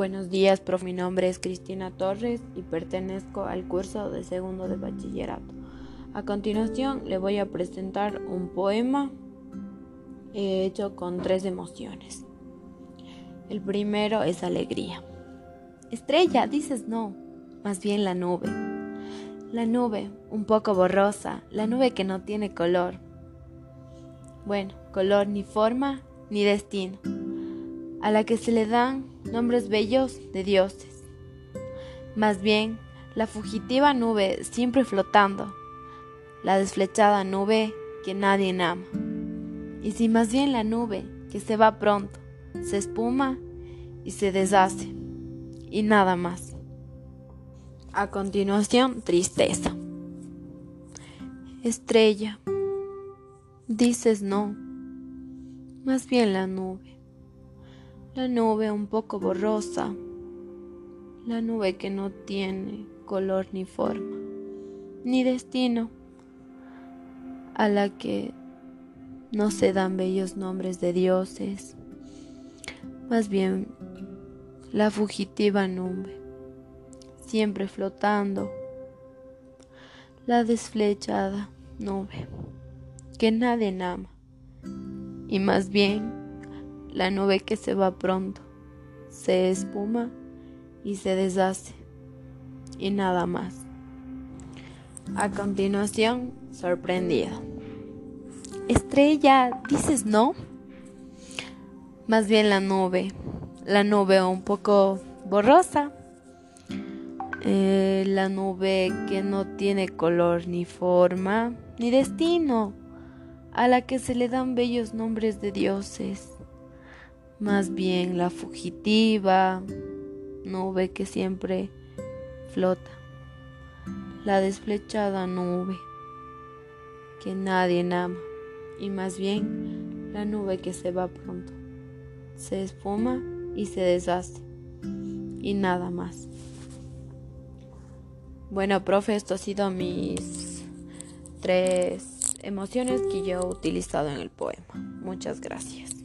Buenos días, profe. Mi nombre es Cristina Torres y pertenezco al curso de segundo de bachillerato. A continuación le voy a presentar un poema hecho con tres emociones. El primero es alegría. Estrella, dices no, más bien la nube. La nube, un poco borrosa, la nube que no tiene color. Bueno, color ni forma ni destino, a la que se le dan nombres bellos de dioses. Más bien, la fugitiva nube siempre flotando, la desflechada nube que nadie ama. Y si más bien la nube que se va pronto, se espuma y se deshace, y nada más. A continuación, tristeza. Estrella, dices no, más bien la nube. La nube un poco borrosa, la nube que no tiene color ni forma, ni destino, a la que no se dan bellos nombres de dioses, más bien la fugitiva nube, siempre flotando, la desflechada nube, que nadie ama, y más bien la nube que se va pronto, se espuma y se deshace, y nada más. A continuación, sorprendido. Estrella, ¿dices no? Más bien la nube un poco borrosa, la nube que no tiene color ni forma ni destino, a la que se le dan bellos nombres de dioses. Más bien la fugitiva nube que siempre flota, la desflechada nube que nadie ama, y más bien la nube que se va pronto, se espuma y se deshace, y nada más. Bueno, profe, esto ha sido mis tres emociones que yo he utilizado en el poema. Muchas gracias.